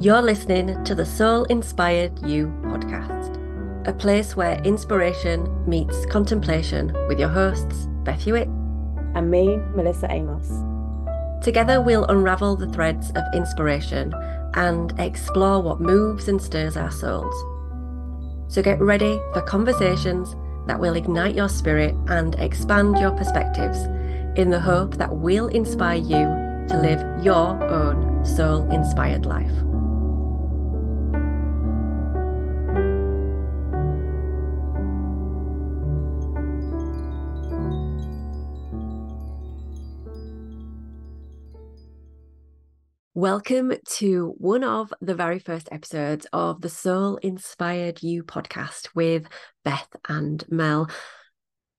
You're listening to the Soul Inspired You podcast, a place where inspiration meets contemplation with your hosts, Beth Hewitt and me, Melissa Amos. Together we'll unravel the threads of inspiration and explore what moves and stirs our souls. So get ready for conversations that will ignite your spirit and expand your perspectives in the hope that we'll inspire you to live your own soul-inspired life. Welcome to one of the very first episodes of the Soul Inspired You podcast with Beth and Mel.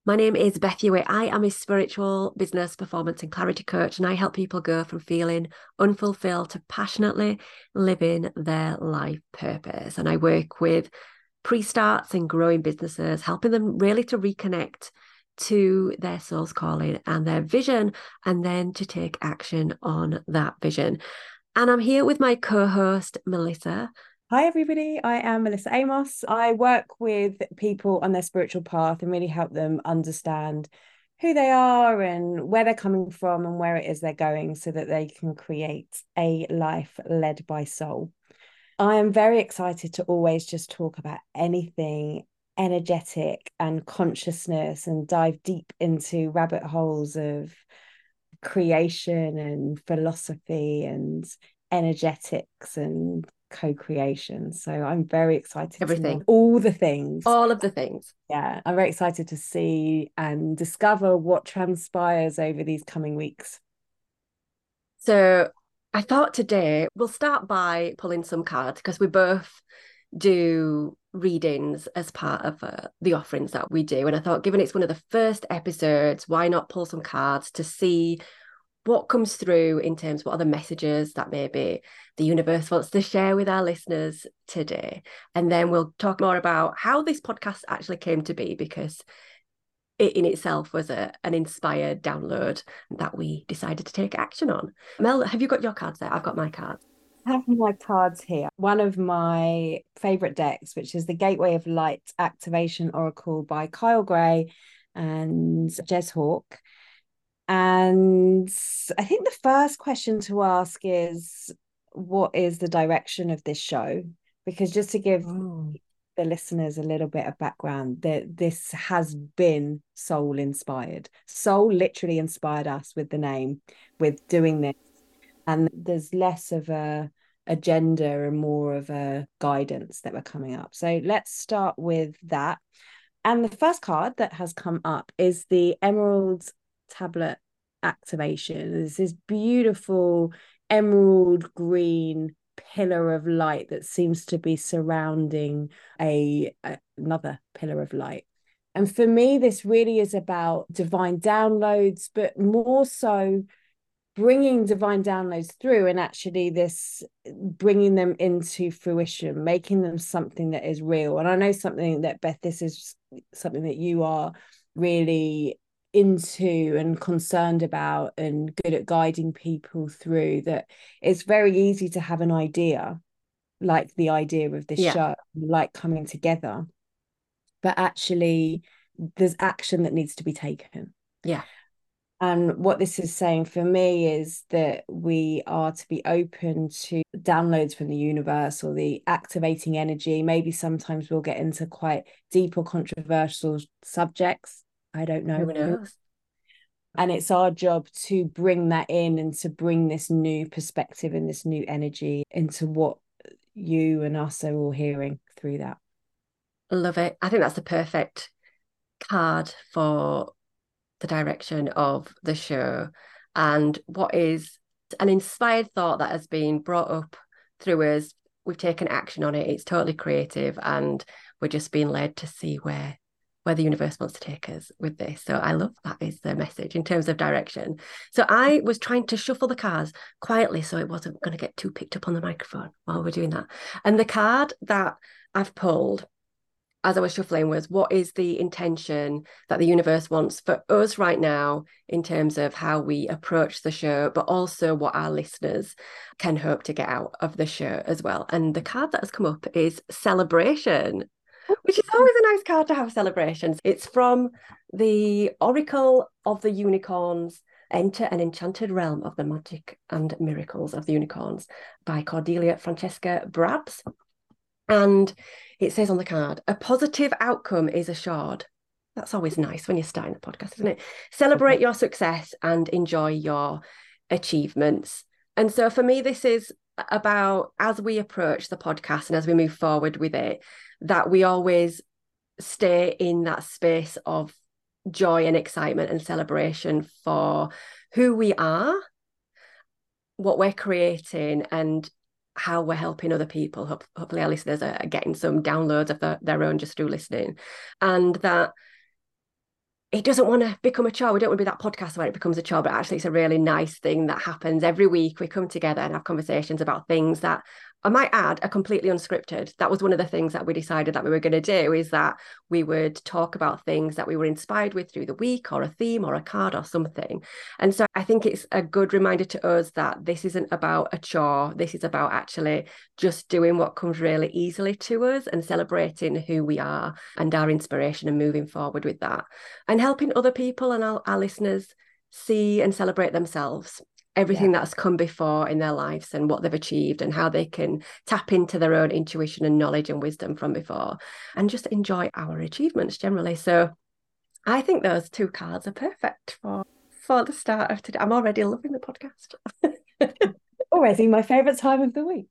My name is Beth Hewitt. I am a spiritual business performance and clarity coach, and I help people go from feeling unfulfilled to passionately living their life purpose. And I work with pre-starts and growing businesses, helping them really to reconnect to their soul's calling and their vision, and then to take action on that vision. And I'm here with my co-host, Melissa. Hi, everybody. I am Melissa Amos. I work with people on their spiritual path and really help them understand who they are and where they're coming from and where it is they're going so that they can create a life led by soul. I am very excited to always just talk about anything energetic and consciousness and dive deep into rabbit holes of creation and philosophy and energetics and co-creation. So I'm very excited. Everything. To all the things. All of the things. Yeah. I'm very excited to see and discover what transpires over these coming weeks. So I thought today we'll start by pulling some cards because we both do readings as part of the offerings that we do, and I thought, given it's one of the first episodes, why not pull some cards to see what comes through in terms of what are the messages that maybe the universe wants to share with our listeners today. And then we'll talk more about how this podcast actually came to be, because it in itself was an inspired download that we decided to take action on. Mel, have you got your cards there? I've got my cards. I have my cards here. One of my favourite decks, which is the Gateway of Light Activation Oracle by Kyle Gray and Jess Hawk. And I think the first question to ask is, what is the direction of this show? Because just to give the listeners a little bit of background, that this has been soul inspired. Soul literally inspired us with the name, with doing this. And there's less of a agenda and more of a guidance that we're coming up. So let's start with that. And the first card that has come up is the Emerald Tablet Activation. It's this beautiful emerald green pillar of light that seems to be surrounding another pillar of light. And for me, this really is about divine downloads, but more so bringing divine downloads through and actually this bringing them into fruition, making them something that is real. And I know something that, Beth, this is something that you are really into and concerned about and good at guiding people through, that it's very easy to have an idea, like the idea of this show, like coming together, but actually there's action that needs to be taken. Yeah. And what this is saying for me is that we are to be open to downloads from the universe or the activating energy. Maybe sometimes we'll get into quite deep or controversial subjects. I don't know. Who knows? And it's our job to bring that in and to bring this new perspective and this new energy into what you and us are all hearing through that. I love it. I think that's the perfect card for the direction of the show and what is an inspired thought that has been brought up through us. We've taken action on it. It's totally creative and we're just being led to see where the universe wants to take us with this. So I love that is the message in terms of direction. So I was trying to shuffle the cards quietly so it wasn't going to get too picked up on the microphone while we're doing that. And the card that I've pulled as I was shuffling was, what is the intention that the universe wants for us right now in terms of how we approach the show, but also what our listeners can hope to get out of the show as well. And the card that has come up is Celebration, which is always a nice card to have, celebrations. It's from the Oracle of the Unicorns, Enter an Enchanted Realm of the Magic and Miracles of the Unicorns by Cordelia Francesca Brabbs. And it says on the card, a positive outcome is assured. That's always nice when you're starting the podcast, isn't it? Celebrate your success and enjoy your achievements. And so for me, this is about, as we approach the podcast and as we move forward with it, that we always stay in that space of joy and excitement and celebration for who we are, what we're creating, and how we're helping other people. Hopefully our listeners are getting some downloads of their own just through listening, and that it doesn't want to become a chore. We don't want to be that podcast where it becomes a chore, but actually it's a really nice thing that happens every week. We come together and have conversations about things that, I might add, are completely unscripted. That was one of the things that we decided that we were going to do, is that we would talk about things that we were inspired with through the week, or a theme or a card or something. And so I think it's a good reminder to us that this isn't about a chore. This is about actually just doing what comes really easily to us and celebrating who we are and our inspiration and moving forward with that, and helping other people and our listeners see and celebrate themselves. Everything that's come before in their lives and what they've achieved and how they can tap into their own intuition and knowledge and wisdom from before, and just enjoy our achievements generally. So I think those two cards are perfect for the start of today. I'm already loving the podcast. Already my favourite time of the week.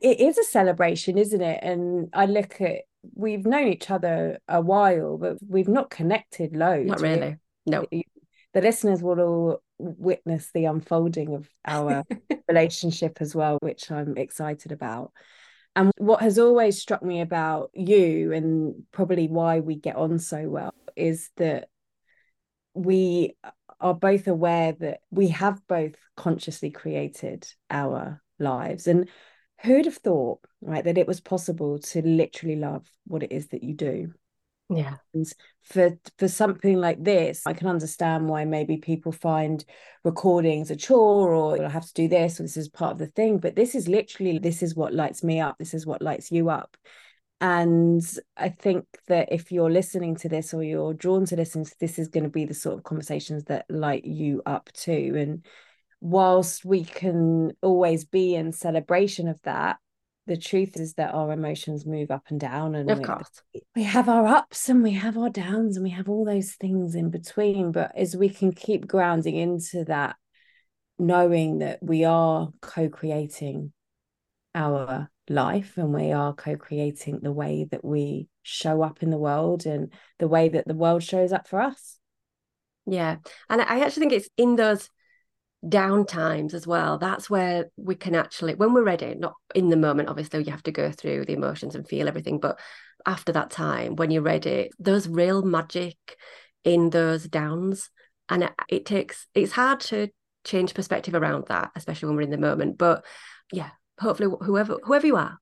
It is a celebration, isn't it? And I look at, we've known each other a while, but we've not connected loads. Not really. No. The listeners will all witness the unfolding of our relationship as well, which I'm excited about. And what has always struck me about you, and probably why we get on so well, is that we are both aware that we have both consciously created our lives. And who'd have thought, right, that it was possible to literally love what it is that you do? Yeah. And for something like this, I can understand why maybe people find recordings a chore, or I have to do this, or this is part of the thing. But this is literally, this is what lights me up. This is what lights you up. And I think that if you're listening to this, or you're drawn to listening to this, is going to be the sort of conversations that light you up too. And whilst we can always be in celebration of that, the truth is that our emotions move up and down, and of course we have our ups and we have our downs and we have all those things in between. But as we can keep grounding into that, knowing that we are co-creating our life, and we are co-creating the way that we show up in the world and the way that the world shows up for us. Yeah. And I actually think it's in those down times as well, that's where we can actually, when we're ready, not in the moment, obviously you have to go through the emotions and feel everything, but after that time, when you're ready, there's real magic in those downs. And it's hard to change perspective around that, especially when we're in the moment. But yeah, hopefully whoever you are,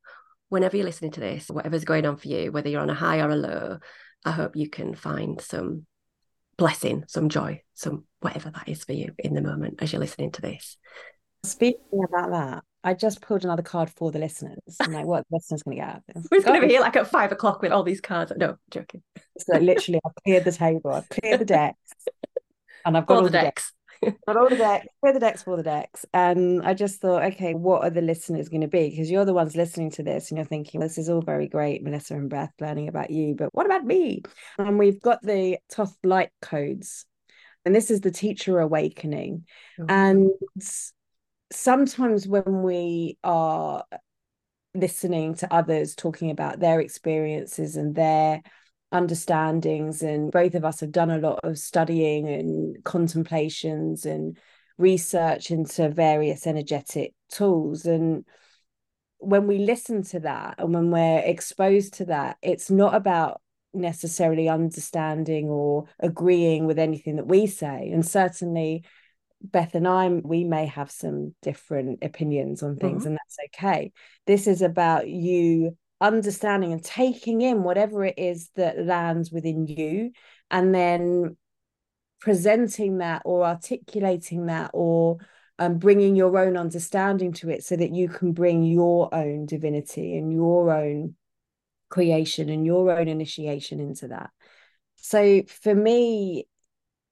whenever you're listening to this, whatever's going on for you, whether you're on a high or a low, I hope you can find some blessing, some joy, some whatever that is for you in the moment as you're listening to this. Speaking about that, I just pulled another card for the listeners. I'm like, what the listeners going to get out of this? Who's going to be here like at 5:00 with all these cards? No, I'm joking. So literally, I've cleared the table, I've cleared the decks, and I've got all the decks. Got all the decks, clear the decks for the decks. And I just thought, okay, what are the listeners going to be? Because you're the ones listening to this and you're thinking, this is all very great, Melissa and Beth, learning about you, but what about me? And we've got the Toth Light Codes. And this is the teacher awakening. Oh. And sometimes when we are listening to others talking about their experiences and their understandings, and both of us have done a lot of studying and contemplations and research into various energetic tools, and when we listen to that and when we're exposed to that, it's not about necessarily understanding or agreeing with anything that we say. And certainly Beth and I, we may have some different opinions on things, mm-hmm. and that's okay. This is about you understanding and taking in whatever it is that lands within you, and then presenting that or articulating that or bringing your own understanding to it so that you can bring your own divinity and your own creation and your own initiation into that. So for me,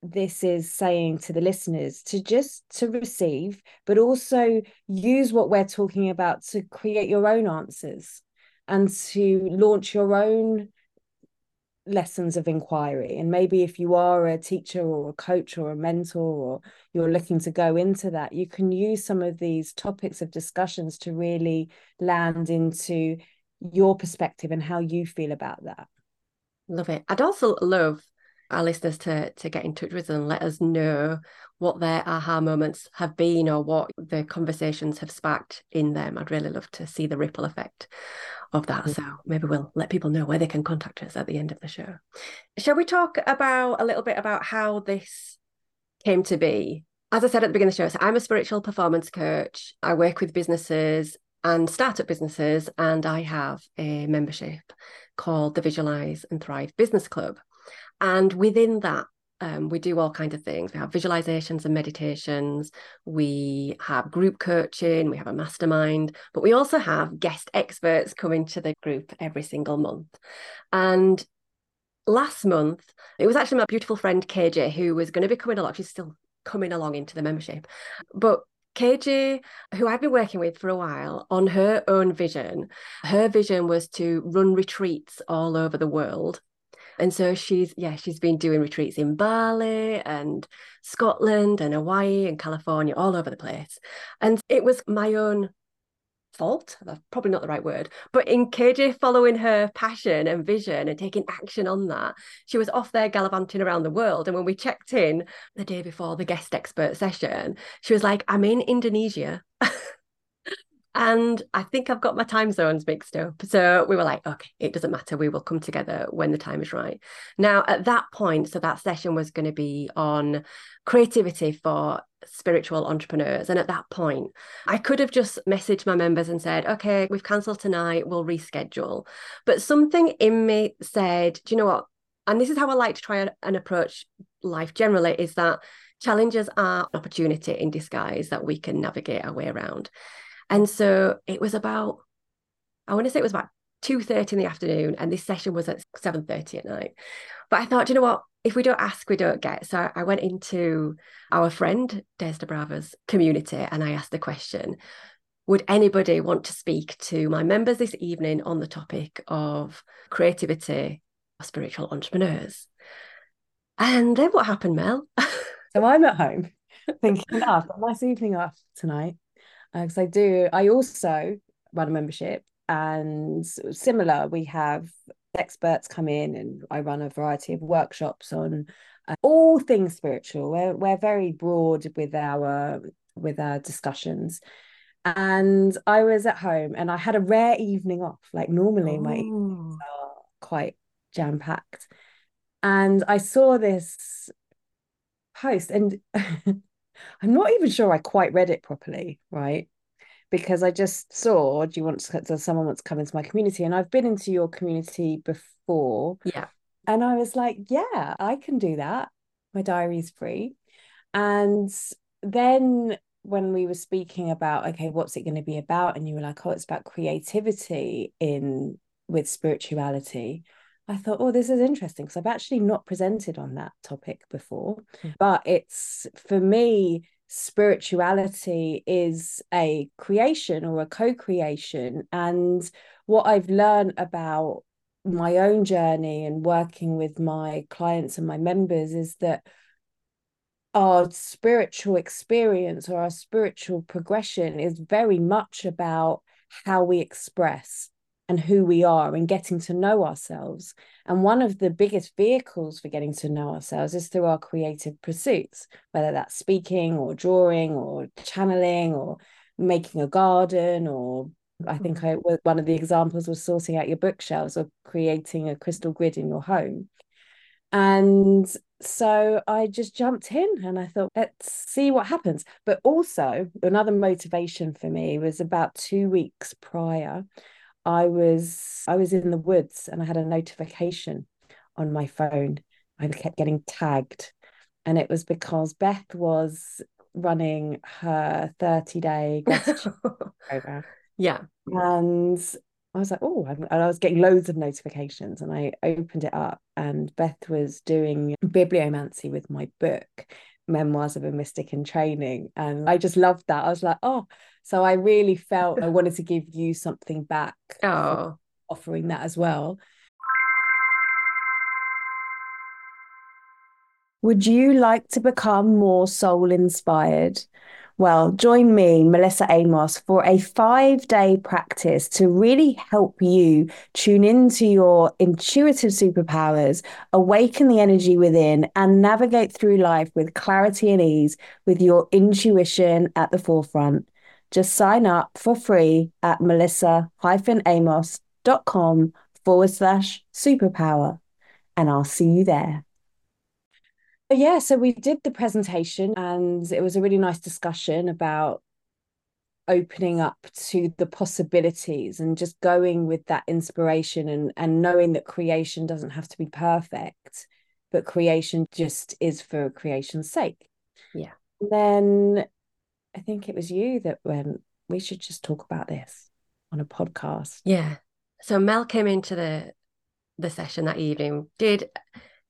this is saying to the listeners to just to receive, but also use what we're talking about to create your own answers and to launch your own lessons of inquiry. And maybe if you are a teacher or a coach or a mentor, or you're looking to go into that, you can use some of these topics of discussions to really land into your perspective and how you feel about that. Love it. I'd also love our listeners to get in touch with us and let us know what their aha moments have been or what the conversations have sparked in them. I'd really love to see the ripple effect of that. Mm-hmm. So maybe we'll let people know where they can contact us at the end of the show. Shall we talk about a little bit about how this came to be? As I said at the beginning of the show, so I'm a spiritual performance coach. I work with businesses and startup businesses, and I have a membership called the Visualize and Thrive Business Club. And within that, we do all kinds of things. We have visualizations and meditations. We have group coaching. We have a mastermind. But we also have guest experts coming to the group every single month. And last month, it was actually my beautiful friend KJ who was going to be coming along. She's still coming along into the membership. But KJ, who I've been working with for a while, on her own vision, her vision was to run retreats all over the world. And so she's been doing retreats in Bali and Scotland and Hawaii and California, all over the place. And it was my own fault, that's probably not the right word, but in KJ following her passion and vision and taking action on that, she was off there gallivanting around the world. And when we checked in the day before the guest expert session, she was like, I'm in Indonesia. And I think I've got my time zones mixed up. So we were like, okay, it doesn't matter. We will come together when the time is right. Now, at that point, so that session was going to be on creativity for spiritual entrepreneurs. And at that point, I could have just messaged my members and said, okay, we've cancelled tonight, we'll reschedule. But something in me said, do you know what? And this is how I like to try and approach life generally, is that challenges are an opportunity in disguise that we can navigate our way around. And so it was about, I want to say it was about 2:30 in the afternoon, and this session was at 7:30 at night. But I thought, you know what, if we don't ask, we don't get. So I went into our friend Desda Brava's community and I asked the question, would anybody want to speak to my members this evening on the topic of creativity or spiritual entrepreneurs? And then what happened, Mel? So I'm at home thinking, I've got a nice evening off tonight. Because I also run a membership, and similar, we have experts come in and I run a variety of workshops on all things spiritual. We're very broad with our discussions. And I was at home and I had a rare evening off. Like normally my evenings are quite jam-packed. And I saw this post and I'm not even sure I quite read it properly, right? Because I just saw, does someone want to come into my community? And I've been into your community before. Yeah. And I was like, yeah, I can do that. My diary's free. And then when we were speaking about, okay, what's it going to be about? And you were like, oh, it's about creativity with spirituality. I thought, oh, this is interesting because I've actually not presented on that topic before. Mm-hmm. But it's, for me, spirituality is a creation or a co-creation. And what I've learned about my own journey and working with my clients and my members is that our spiritual experience or our spiritual progression is very much about how we express and who we are and getting to know ourselves. And one of the biggest vehicles for getting to know ourselves is through our creative pursuits, whether that's speaking or drawing or channeling or making a garden, or I think one of the examples was sorting out your bookshelves or creating a crystal grid in your home. And so I just jumped in and I thought, let's see what happens. But also another motivation for me was about 2 weeks prior, I was in the woods and I had a notification on my phone. I kept getting tagged, and it was because Beth was running her 30-day gratitude program. Yeah. And I was like, oh, and I was getting loads of notifications, and I opened it up, and Beth was doing bibliomancy with my book, Memoirs of a Mystic in Training. And I just loved that. I was like, oh, so I really felt I wanted to give you something back. Oh, offering that as well. Would you like to become more soul inspired? Well, join me, Melissa Amos, for a 5-day practice to really help you tune into your intuitive superpowers, awaken the energy within, and navigate through life with clarity and ease with your intuition at the forefront. Just sign up for free at melissa-amos.com/superpower, and I'll see you there. Yeah, so we did the presentation, and it was a really nice discussion about opening up to the possibilities and just going with that inspiration, and knowing that creation doesn't have to be perfect, but creation just is for creation's sake. Yeah. And then I think it was you that went, we should just talk about this on a podcast. Yeah. So Mel came into the session that evening, did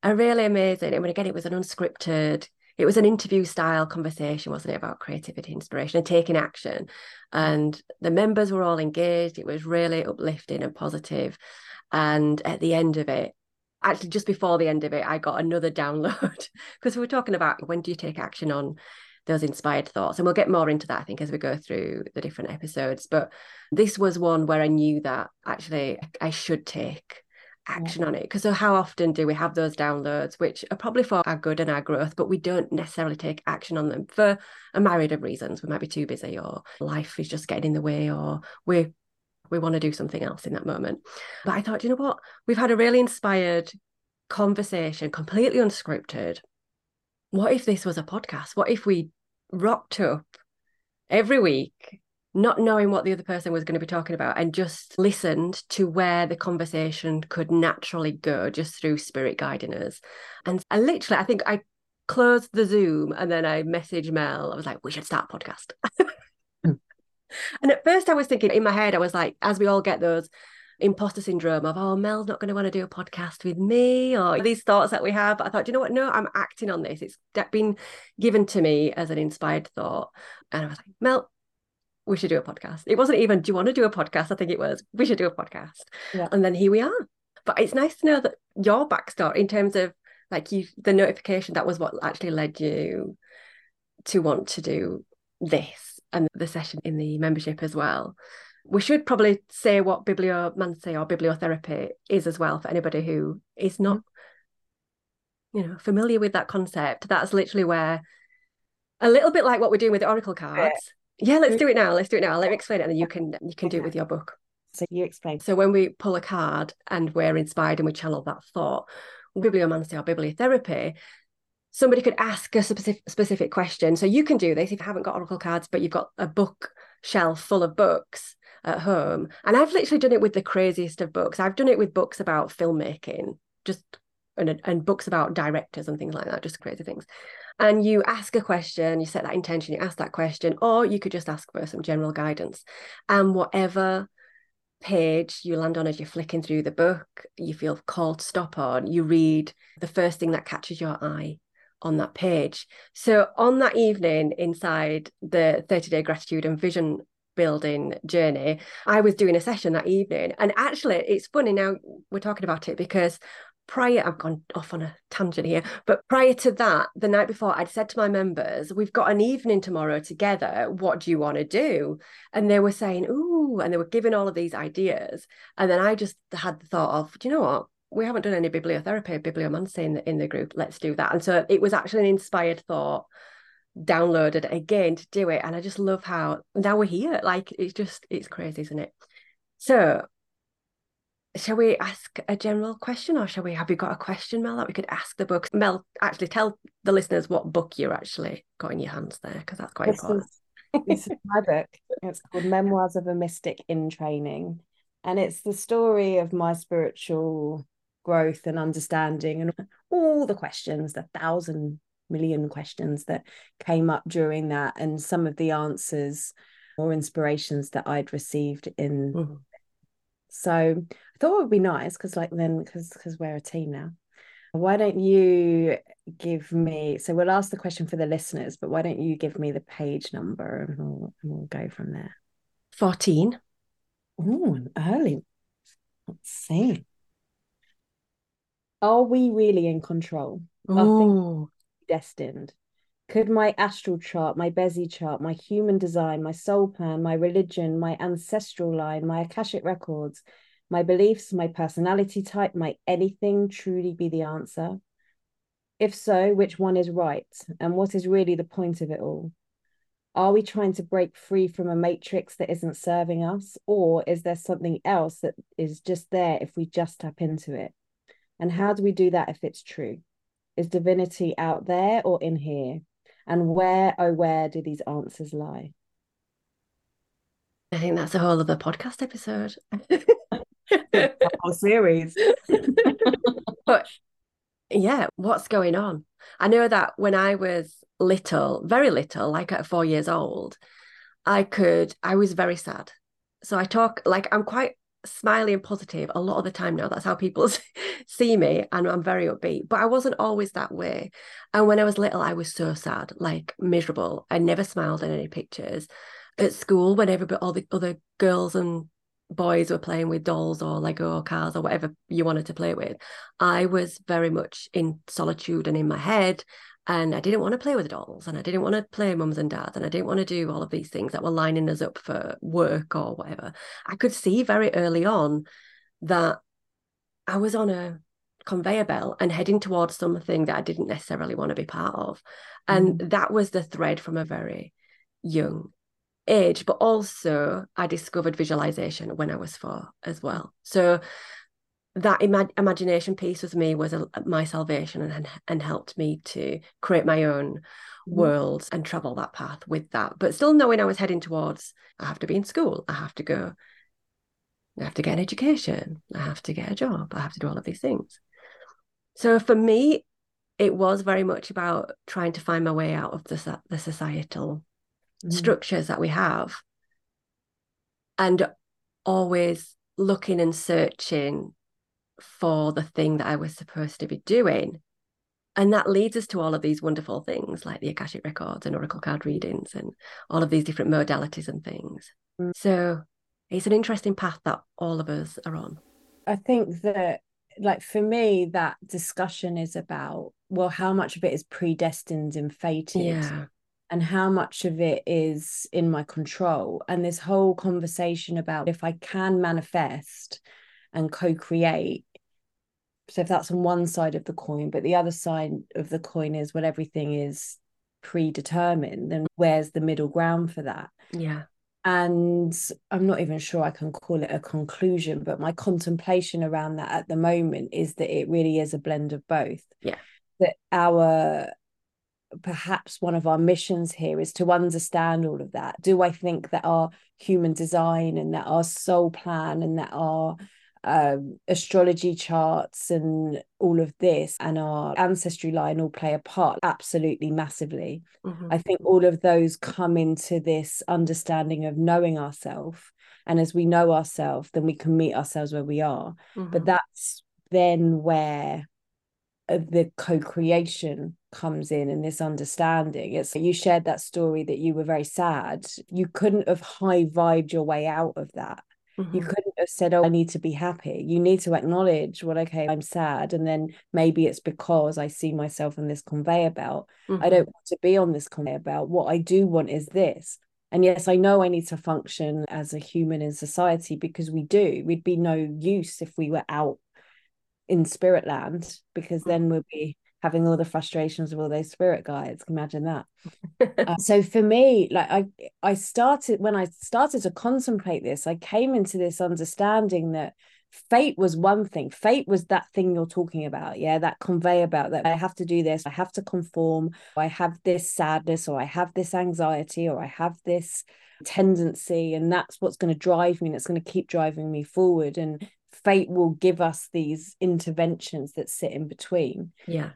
a really amazing, and again, it was an unscripted, it was an interview style conversation, wasn't it, about creativity, inspiration and taking action. And the members were all engaged. It was really uplifting and positive. And at the end of it, actually just before the end of it, I got another download because we were talking about when do you take action on those inspired thoughts. And we'll get more into that, I think, as we go through the different episodes. But this was one where I knew that actually I should take action on it, because so how often do we have those downloads which are probably for our good and our growth, but we don't necessarily take action on them for a myriad of reasons. We might be too busy, or life is just getting in the way, or we want to do something else in that moment. But I thought, you know what, we've had a really inspired conversation, completely unscripted. What if this was a podcast? What if we rocked up every week not knowing what the other person was going to be talking about, and just listened to where the conversation could naturally go just through spirit guiding us? And I literally, I think I closed the Zoom and then I messaged Mel. I was like, we should start a podcast. And at first I was thinking in my head, I was like, as we all get those imposter syndrome of, oh, Mel's not going to want to do a podcast with me, or these thoughts that we have. But I thought, you know what? No, I'm acting on this. It's been given to me as an inspired thought. And I was like, Mel, we should do a podcast. It wasn't even, do you want to do a podcast? I think it was, we should do a podcast. Yeah. And then here we are. But it's nice to know that your backstory in terms of like you, the notification, that was what actually led you to want to do this, and the session in the membership as well. We should probably say what bibliomancy or bibliotherapy is as well, for anybody who is not, you know, familiar with that concept. That's literally where, a little bit like what we're doing with the oracle cards. Yeah. Yeah, let's do it now. Let me explain it, and then you can do it with your book. So you explain. So when we pull a card and we're inspired and we channel that thought, bibliomancy or bibliotherapy, somebody could ask a specific question. So you can do this if you haven't got oracle cards, but you've got a book shelf full of books at home. And I've literally done it with the craziest of books. I've done it with books about filmmaking, just and books about directors and things like that, just crazy things. And you ask a question, you set that intention, you ask that question, or you could just ask for some general guidance. And whatever page you land on as you're flicking through the book, you feel called to stop on, you read the first thing that catches your eye on that page. So on that evening inside the 30-day gratitude and vision building journey, I was doing a session that evening. And actually, it's funny now we're talking about it, because prior, I've gone off on a tangent here, but prior to that, the night before, I'd said to my members, we've got an evening tomorrow together. What do you want to do? And they were saying, ooh, and they were giving all of these ideas. And then I just had the thought of, do you know what? We haven't done any bibliotherapy, bibliomancy in the group. Let's do that. And so it was actually an inspired thought, downloaded again to do it. And I just love how now we're here. Like, it's just, it's crazy, isn't it? So shall we ask a general question, or shall we, have you got a question, Mel, that we could ask the book? Mel, actually tell the listeners what book you're actually got in your hands there, because that's quite important. This is my book. It's called Memoirs of a Mystic in Training. And it's the story of my spiritual growth and understanding and all the questions, the 1,000 million questions that came up during that, and some of the answers or inspirations that I'd received in. Mm-hmm. So I thought it would be nice because we're a team now. Why don't you give me, so we'll ask the question for the listeners, but why don't you give me the page number and we'll go from there. 14. Oh, early. Let's see. Are we really in control? Are things destined? Could my astral chart, my Bezzy chart, my human design, my soul plan, my religion, my ancestral line, my Akashic records, my beliefs, my personality type, my anything truly be the answer? If so, which one is right? And what is really the point of it all? Are we trying to break free from a matrix that isn't serving us? Or is there something else that is just there if we just tap into it? And how do we do that if it's true? Is divinity out there or in here? And where, oh, where do these answers lie? I think that's a whole other podcast episode. The whole series. But yeah, what's going on? I know that when I was little, very little, like at 4 years old, I was very sad. So I talk like I'm quite smiley and positive a lot of the time now. That's how people see me, and I'm very upbeat, but I wasn't always that way. And when I was little, I was so sad, like miserable. I never smiled in any pictures. At school, when all the other girls and boys were playing with dolls or Lego or cars or whatever you wanted to play with, I was very much in solitude and in my head, and I didn't want to play with dolls, and I didn't want to play mums and dads, and I didn't want to do all of these things that were lining us up for work or whatever. I could see very early on that I was on a conveyor belt and heading towards something that I didn't necessarily want to be part of. And that was the thread from a very young age. But also I discovered visualization when I was 4 as well. So that imagination piece with me was my salvation, and helped me to create my own world and travel that path with that. But still knowing I was heading towards, I have to be in school, I have to get an education, I have to get a job, I have to do all of these things. So for me, it was very much about trying to find my way out of the societal structures that we have, and always looking and searching for the thing that I was supposed to be doing. And that leads us to all of these wonderful things like the Akashic records and oracle card readings and all of these different modalities and things. So it's an interesting path that all of us are on. I think that, like, for me, that discussion is about, well, how much of it is predestined and fated? Yeah. And how much of it is in my control? And this whole conversation about if I can manifest and co-create. So if that's on one side of the coin, but the other side of the coin is when everything is predetermined, then where's the middle ground for that? Yeah. And I'm not even sure I can call it a conclusion, but my contemplation around that at the moment is that it really is a blend of both. Yeah. That perhaps one of our missions here is to understand all of that. Do I think that our human design and that our soul plan and that our astrology charts and all of this and our ancestry line all play a part? Absolutely, massively. I think all of those come into this understanding of knowing ourselves, and as we know ourselves, then we can meet ourselves where we are. But that's then where the co-creation comes in, and this understanding. It's, you shared that story that you were very sad. You couldn't have high vibed your way out of that. You couldn't have said, oh, I need to be happy. You need to acknowledge, well, okay, I'm sad, and then maybe it's because I see myself on this conveyor belt. I don't want to be on this conveyor belt. What I do want is this. And yes, I know I need to function as a human in society, because we do. We'd be no use if we were out in spirit land, because then we'll be having all the frustrations of all those spirit guides. Imagine that. So for me, like, I started to contemplate this, I came into this understanding that Fate was one thing. Fate was that thing you're talking about. Yeah, that conveyor belt that I have to do this, I have to conform, I have this sadness, or I have this anxiety, or I have this tendency, and that's what's going to drive me, and it's going to keep driving me forward. And fate will give us these interventions that sit in between. Yeah.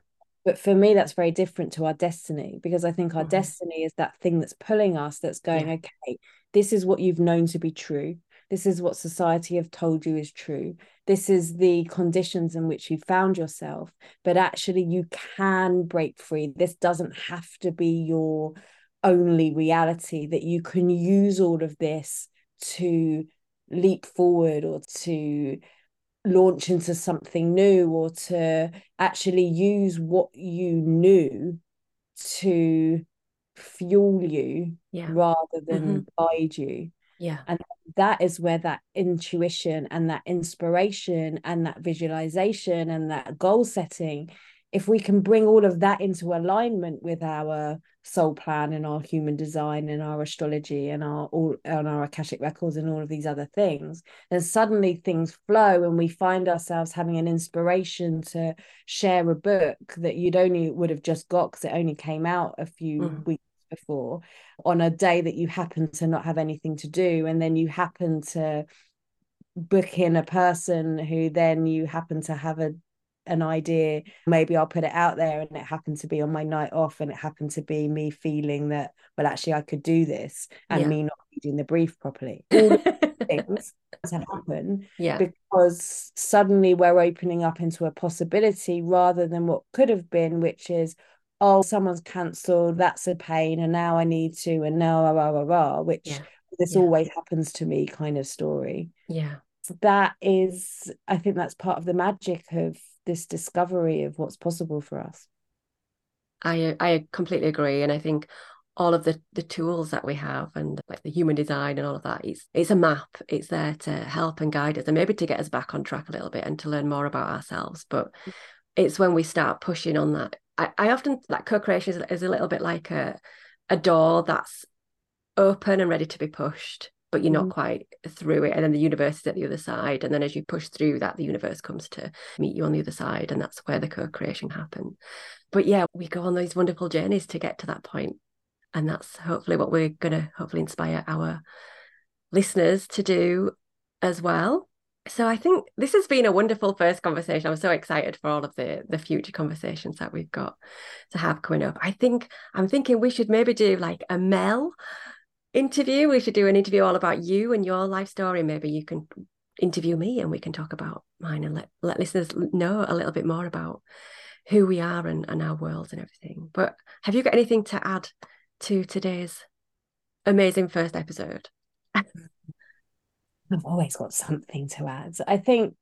But for me, that's very different to our destiny, because I think our destiny is that thing that's pulling us, that's going, okay, this is what you've known to be true. This is what society have told you is true. This is the conditions in which you found yourself, but actually you can break free. This doesn't have to be your only reality, that you can use all of this to leap forward, or to launch into something new, or to actually use what you knew to fuel you rather than guide you. Yeah. And that is where that intuition and that inspiration and that visualization and that goal setting, if we can bring all of that into alignment with our soul plan and our human design and our astrology and our Akashic records and all of these other things, then suddenly things flow, and we find ourselves having an inspiration to share a book that you'd only would have just got because it only came out a few weeks before, on a day that you happen to not have anything to do, and then you happen to book in a person who then you happen to have an idea, maybe I'll put it out there, and it happened to be on my night off, and it happened to be me feeling that, well, actually I could do this, and me not reading the brief properly. All things to happen because suddenly we're opening up into a possibility rather than what could have been, which is, oh, someone's cancelled, that's a pain, and now I need to, and now which this always happens to me kind of story. Yeah. So that is, I think that's part of the magic of this discovery of what's possible for us. I completely agree. And I think all of the tools that we have, and like the human design and all of that, it's a map. It's there to help and guide us, and maybe to get us back on track a little bit and to learn more about ourselves. But it's when we start pushing on that. I often, like, co-creation is a little bit like a door that's open and ready to be pushed, but you're not quite through it, and then the universe is at the other side, and then as you push through that, the universe comes to meet you on the other side, and that's where the co-creation happened. But yeah, we go on these wonderful journeys to get to that point, and that's hopefully what we're going to hopefully inspire our listeners to do as well. So I think this has been a wonderful first conversation. I'm so excited for all of the future conversations that we've got to have coming up. I think I'm thinking we should maybe do like a Mel interview. We should do an interview all about you and your life story. Maybe you can interview me and we can talk about mine, and let listeners know a little bit more about who we are and our worlds and everything. But have you got anything to add to today's amazing first episode? I've always got something to add. I think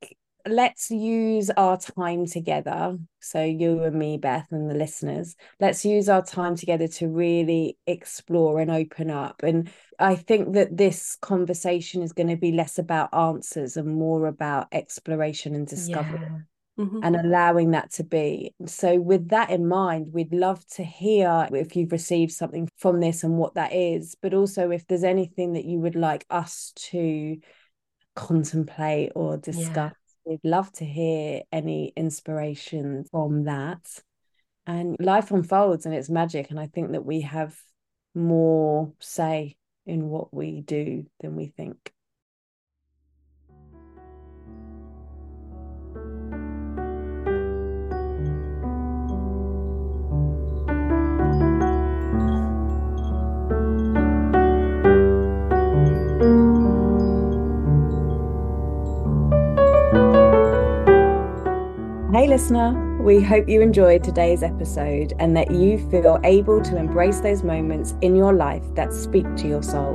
let's use our time together. So you and me, Beth, and the listeners, let's use our time together to really explore and open up. And I think that this conversation is going to be less about answers and more about exploration and discovery. And allowing that to be. So with that in mind, we'd love to hear if you've received something from this and what that is, but also if there's anything that you would like us to contemplate or discuss. We'd love to hear any inspiration from that. And life unfolds and it's magic, and I think that we have more say in what we do than we think. Hey listener, we hope you enjoyed today's episode and that you feel able to embrace those moments in your life that speak to your soul.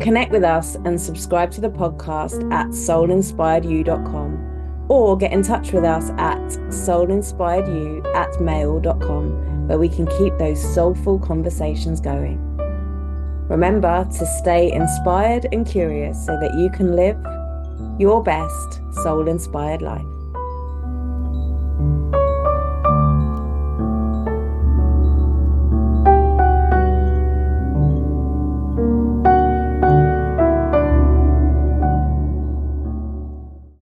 Connect with us and subscribe to the podcast at soulinspiredyou.com, or get in touch with us at soulinspiredyou@mail.com, where we can keep those soulful conversations going. Remember to stay inspired and curious so that you can live your best soul-inspired life.